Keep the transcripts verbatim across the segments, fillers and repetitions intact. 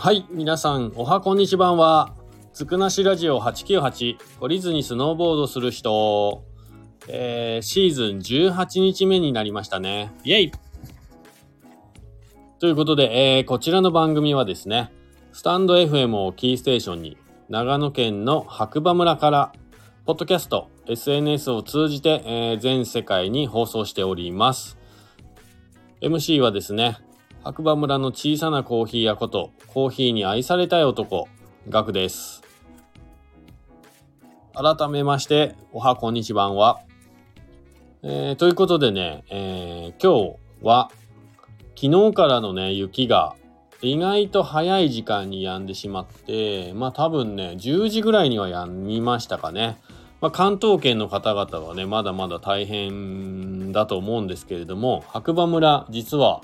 はい、皆さんおはこんにちばんは。つくなしラジオはちきゅうはち、懲りずにスノーボードする人、えー、シーズンじゅうはちにちめになりましたね。イエイということで、えー、こちらの番組はですね、スタンド エフエム をキーステーションに長野県の白馬村からポッドキャスト、エスエヌエス を通じて、えー、全世界に放送しております。 エムシー はですね、白馬村の小さなコーヒー屋ことコーヒーに愛されたい男、ガクです。改めましておはこんにちばんは、えー、ということでね、えー、今日は昨日からのね、雪が意外と早い時間に止んでしまって、まあ多分ねじゅうじぐらいには止みましたかね。まあ、関東圏の方々はねまだまだ大変だと思うんですけれども、白馬村実は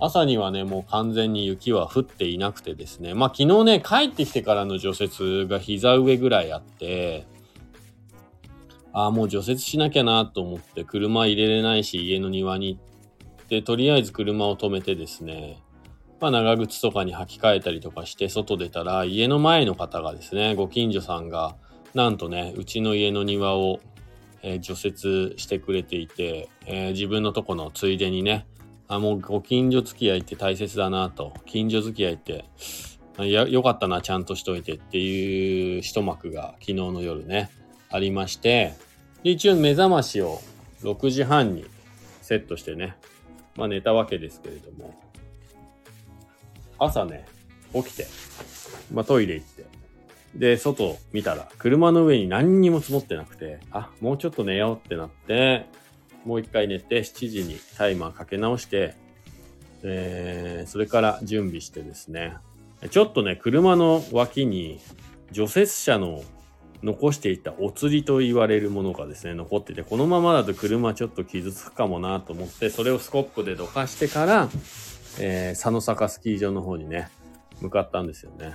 朝にはねもう完全に雪は降っていなくてですね、まあ昨日ね帰ってきてからの除雪が膝上ぐらいあって、ああもう除雪しなきゃなと思って車入れれないし、家の庭に行ってとりあえず車を止めてですね、まあ長靴とかに履き替えたりとかして外出たら、家の前の方がですね、ご近所さんがなんとねうちの家の庭を、えー、除雪してくれていて、えー、自分のとこのついでにね、あもうご近所付き合いって大切だなと、近所付き合いって良かったな、ちゃんとしといてっていう一幕が昨日の夜ねありまして、で一応目覚ましをろくじはんにセットしてね、まあ寝たわけですけれども、朝ね起きて、まあ、トイレ行って、で外見たら車の上に何にも積もってなくて、あもうちょっと寝ようってなって、もう一回寝てしちじにタイマーかけ直して、えー、それから準備してですね、ちょっとね車の脇に除雪車の残していたお釣りと言われるものがですね残ってて、このままだと車ちょっと傷つくかもなと思って、それをスコップでどかしてから、えー、佐野坂スキー場の方にね向かったんですよね。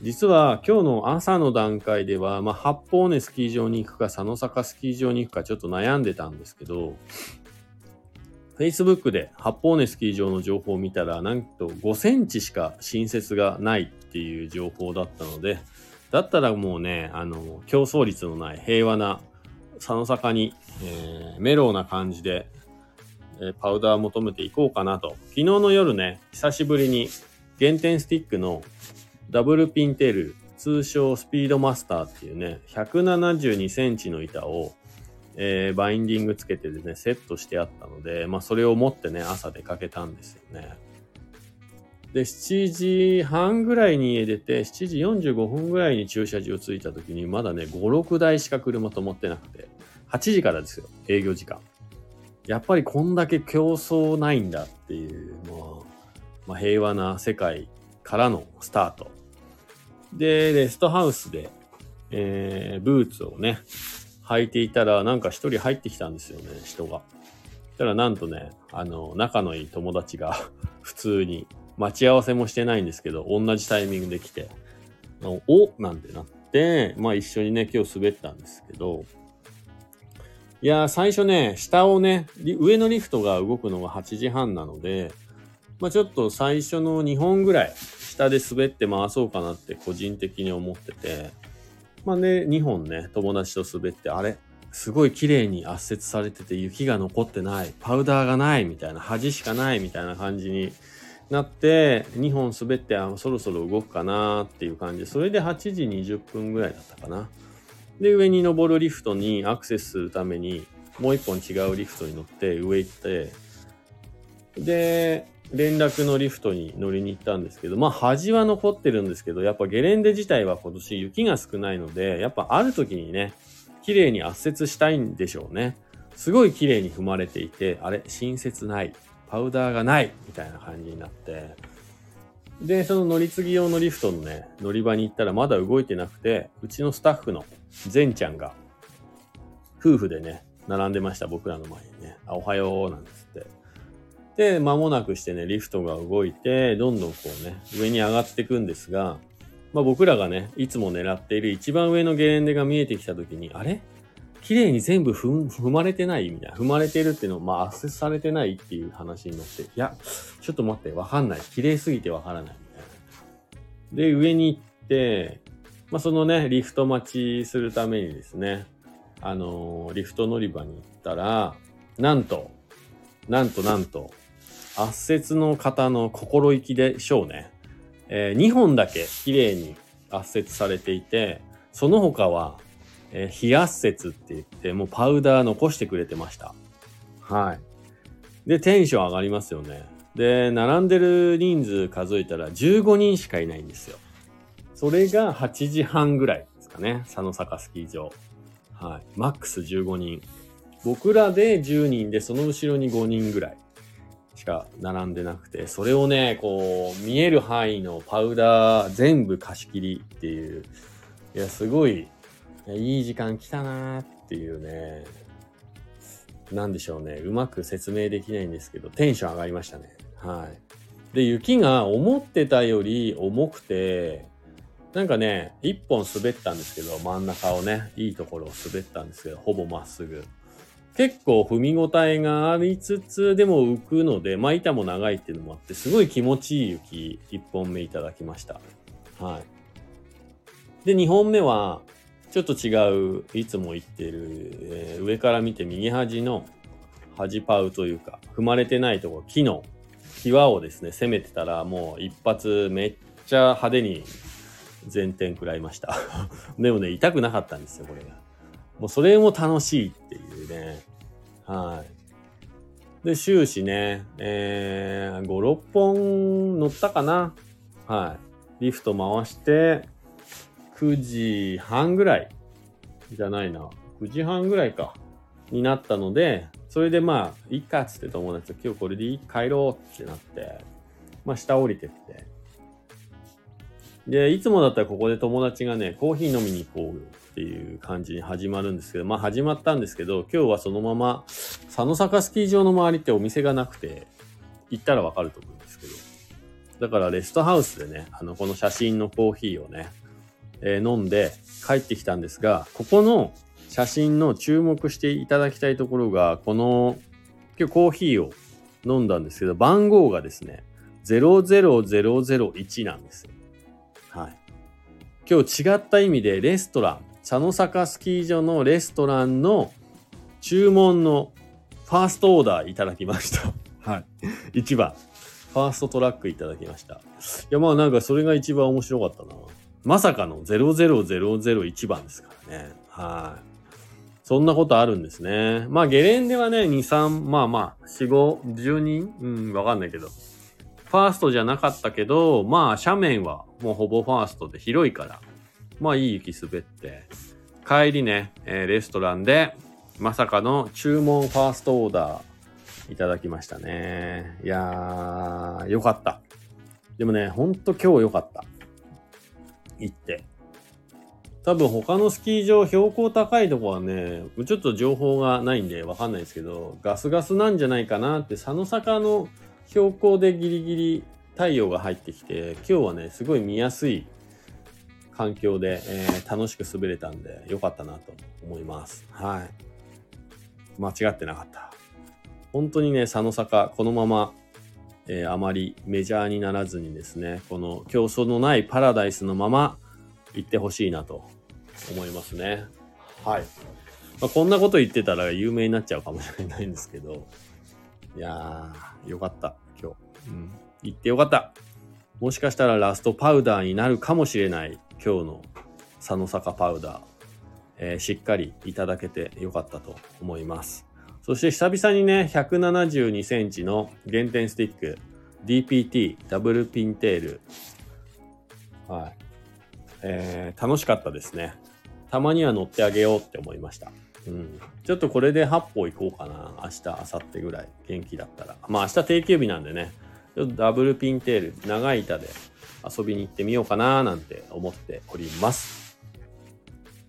実は今日の朝の段階では、まあ、八方根スキー場に行くか佐野坂スキー場に行くかちょっと悩んでたんですけど、 Facebook で八方根スキー場の情報を見たら、なんとごセンチしか新設がないっていう情報だったので、だったらもうねあの競争率のない平和な佐野坂に、えー、メローな感じで、えー、パウダー求めていこうかなと。昨日の夜ね久しぶりに原点スティックのダブルピンテール、通称スピードマスターっていうねひゃくななじゅうにセンチの板を、えー、バインディングつけてでねセットしてあったので、まあそれを持ってね朝出かけたんですよね。でしちじはんぐらいに家出てしちじよんじゅうごふんぐらいに駐車場着いた時にまだねごろくだいしか車止まってなくて、はちじからですよ営業時間。やっぱりこんだけ競争ないんだっていう、まあ、まあ平和な世界からのスタートで、レストハウスで、えー、ブーツをね履いていたら、なんか一人入ってきたんですよね人が。たらなんとねあの仲のいい友達が普通に待ち合わせもしてないんですけど同じタイミングで来て、おなんてなって、まあ一緒にね今日滑ったんですけど、いや最初ね下をね上のリフトが動くのがはちじはんなので、まあちょっと最初のにほんぐらい下で滑って回そうかなって個人的に思ってて、まあねにほんね友達と滑って、あれすごい綺麗に圧雪されてて雪が残ってない、パウダーがないみたいな、端しかないみたいな感じになって、にほん滑って、あそろそろ動くかなっていう感じで、それではちじにじゅっぷんぐらいだったかな。で上に登るリフトにアクセスするためにもういっぽん違うリフトに乗って上行って、で連絡のリフトに乗りに行ったんですけど、まあ端は残ってるんですけど、やっぱゲレンデ自体は今年雪が少ないので、やっぱある時にね綺麗に圧雪したいんでしょうね。すごい綺麗に踏まれていて、あれ新雪ない、パウダーがないみたいな感じになって、でその乗り継ぎ用のリフトのね乗り場に行ったらまだ動いてなくて、うちのスタッフの善ちゃんが夫婦でね並んでました、僕らの前にね。あおはようなんですって。で間もなくしてねリフトが動いて、どんどんこうね上に上がっていくんですが、まあ、僕らがねいつも狙っている一番上のゲレンデが見えてきた時に、あれ綺麗に全部 踏, 踏まれてないみたいな、踏まれてるっていうのを、まあ圧雪されてないっていう話になって、いやちょっと待って、わかんない、綺麗すぎてわからないみたいなで、上に行って、まあ、そのね、リフト待ちするためにですね、あのー、リフト乗り場に行ったら、なんと、なんとなんと、圧雪の方の心意気でしょうね。えー、にほんだけ綺麗に圧雪されていて、その他は、えー、非圧雪って言って、もうパウダー残してくれてました。はい。で、テンション上がりますよね。で、並んでる人数数えたらじゅうごにんしかいないんですよ。それがはちじはんぐらいですかね。佐野坂スキー場。はい。マックスじゅうごにん。僕らでじゅうにんで、その後ろにごにんぐらいしか並んでなくて、それをね、こう、見える範囲のパウダー全部貸し切りっていう、いや、すごい、いい時間来たなーっていうね、なんでしょうね、うまく説明できないんですけど、テンション上がりましたね。はい。で、雪が思ってたより重くて、なんかね、一本滑ったんですけど、真ん中をね、いいところを滑ったんですけど、ほぼまっすぐ。結構踏み応えがありつつ、でも浮くので、まあ板も長いっていうのもあって、すごい気持ちいい雪、一本目いただきました。はい。で、二本目は、ちょっと違う、いつも行ってる、えー、上から見て右端の端パウというか、踏まれてないところ、木の際をですね、攻めてたら、もう一発めっちゃ派手に前転食らいました。でもね、痛くなかったんですよ、これが。もうそれも楽しいっていうね。はい。で、終始ね、えー、ご、ろっぽん乗ったかな。はい。リフト回して、くじはんぐらいじゃないな。くじはんぐらいか。になったので、それでまあ、いっかっつって友達と今日これで帰ろうってなって、まあ下降りてって。で、いつもだったらここで友達がね、コーヒー飲みに行こうよっていう感じに始まるんですけど、まあ始まったんですけど、今日はそのまま、佐野坂スキー場の周りってお店がなくて、行ったらわかると思うんですけど、だからレストハウスでね、あの、この写真のコーヒーをね、えー、飲んで帰ってきたんですが、ここの写真の注目していただきたいところが、この、今日コーヒーを飲んだんですけど、番号がですね、ゼロゼロゼロゼロいちなんですよ。はい。今日違った意味でレストラン、佐野坂スキー場のレストランの注文のファーストオーダーいただきました。はい。いちばん。ファーストトラックいただきました。いや、まあなんかそれが一番面白かったな。まさかのゼロゼロゼロゼロいちばんですからね。はい。そんなことあるんですね。まあゲレンデはね、に、さん、まあまあ、よん、ご、じゅうにん？うん、わかんないけど。ファーストじゃなかったけど、まあ斜面はもうほぼファーストで広いから、まあいい雪滑って、帰りね、えー、レストランでまさかの注文ファーストオーダーいただきましたね。いやー、よかった。でもね、ほんと今日よかった。行って。多分他のスキー場、標高高いとこはね、ちょっと情報がないんでわかんないですけど、ガスガスなんじゃないかなって、佐野坂の標高でギリギリ太陽が入ってきて、今日はね、すごい見やすい環境で、えー、楽しく滑れたんで、良かったなと思います。はい。間違ってなかった。本当にね、佐野坂、このまま、えー、あまりメジャーにならずにですね、この競争のないパラダイスのまま行ってほしいなと思いますね。はい。まあ、こんなこと言ってたら有名になっちゃうかもしれないんですけど、いやー、よかった、今日。うん。行ってよかった。もしかしたらラストパウダーになるかもしれない、今日の佐野坂パウダー。えー、しっかりいただけてよかったと思います。そして久々にね、ひゃくななじゅうにセンチの減点スティック、ディーピーティー、ダブルピンテール。はい。えー、楽しかったですね。たまには乗ってあげようって思いました。うん、ちょっとこれではっぽ行こうかな。明日、明後日ぐらい。元気だったら。まあ明日定休日なんでね。ちょっとダブルピンテール、長い板で遊びに行ってみようかななんて思っております。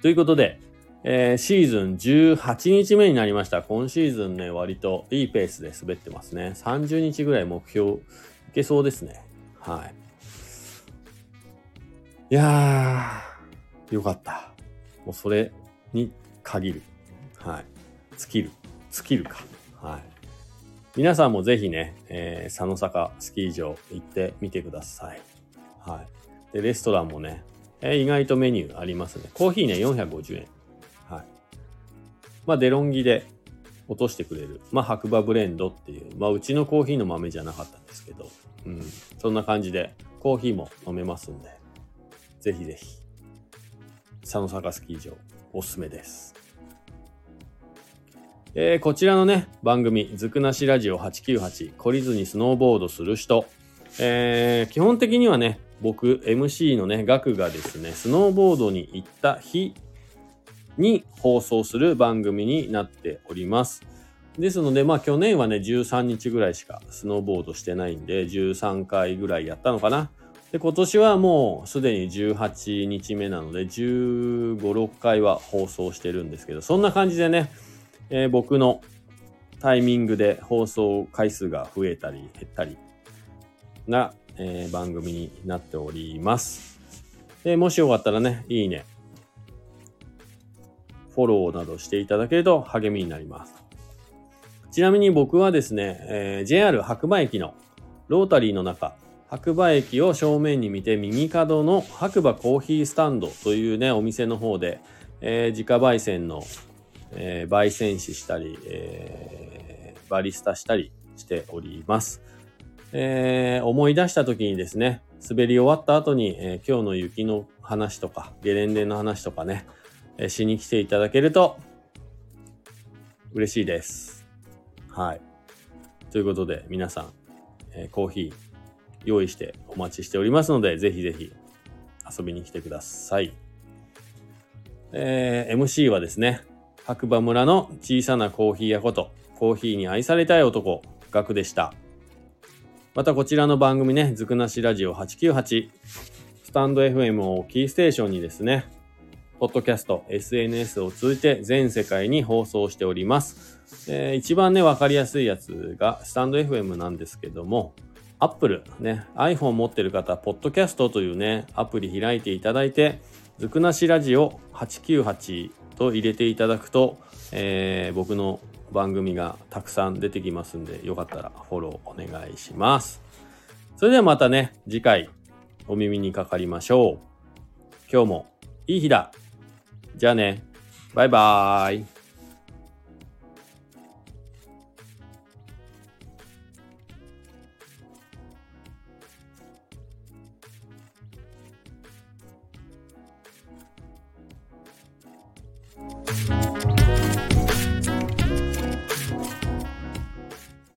ということで、えー、シーズンじゅうはちにちめになりました。今シーズンね、割といいペースで滑ってますね。さんじゅうにちぐらい目標いけそうですね。はい。いやー、よかった。もうそれに限る。はい。尽きる。尽きるか。はい。皆さんもぜひね、えー、佐野坂スキー場行ってみてください。はい。でレストランもね、えー、意外とメニューありますね。コーヒーねよんひゃくごじゅうえん、はい、まあデロンギで落としてくれる、まあ白馬ブレンドっていう、まあうちのコーヒーの豆じゃなかったんですけど、うん、そんな感じでコーヒーも飲めますんで、ぜひぜひ佐野坂スキー場おすすめです。えー、こちらのね番組ずくなしラジオはちきゅうはち懲りずにスノーボードする人、えー、基本的にはね僕 エムシー のねガクがですねスノーボードに行った日に放送する番組になっております。ですのでまあ去年はねじゅうさんにちぐらいしかスノーボードしてないんでじゅうさんかいぐらいやったのかな。で今年はもうすでにじゅうはちにちめなのでじゅうご、ろっかいは放送してるんですけど、そんな感じでね、えー、僕のタイミングで放送回数が増えたり減ったりな、えー、番組になっております。でもしよかったらねいいねフォローなどしていただけると励みになります。ちなみに僕はですね、えー、ジェイアール 白馬駅のロータリーの中、白馬駅を正面に見て右角の白馬コーヒースタンドというねお店の方で、えー、自家焙煎の、えー、焙煎師したり、えー、バリスタしたりしております。えー、思い出した時にですね、滑り終わった後に、えー、今日の雪の話とかゲレンデの話とかねしに来ていただけると嬉しいです。はい。ということで皆さん、えー、コーヒー用意してお待ちしておりますので、ぜひぜひ遊びに来てください。えー、エムシー はですね、白馬村の小さなコーヒー屋ことコーヒーに愛されたい男ガクでした。またこちらの番組ね、ずくなしラジオはちきゅうはちスタンド エフエム をキーステーションにですね。ポッドキャスト、エスエヌエス を通じて全世界に放送しております。えー、一番ね、わかりやすいやつがスタンド エフエム なんですけども、Apple ね、iPhone 持ってる方、ポッドキャストというね、アプリ開いていただいて、ずくなしラジオはちきゅうはちと入れていただくと、えー、僕の番組がたくさん出てきますんで、よかったらフォローお願いします。それではまたね、次回お耳にかかりましょう。今日もいい日だ。じゃあね。バイバーイ。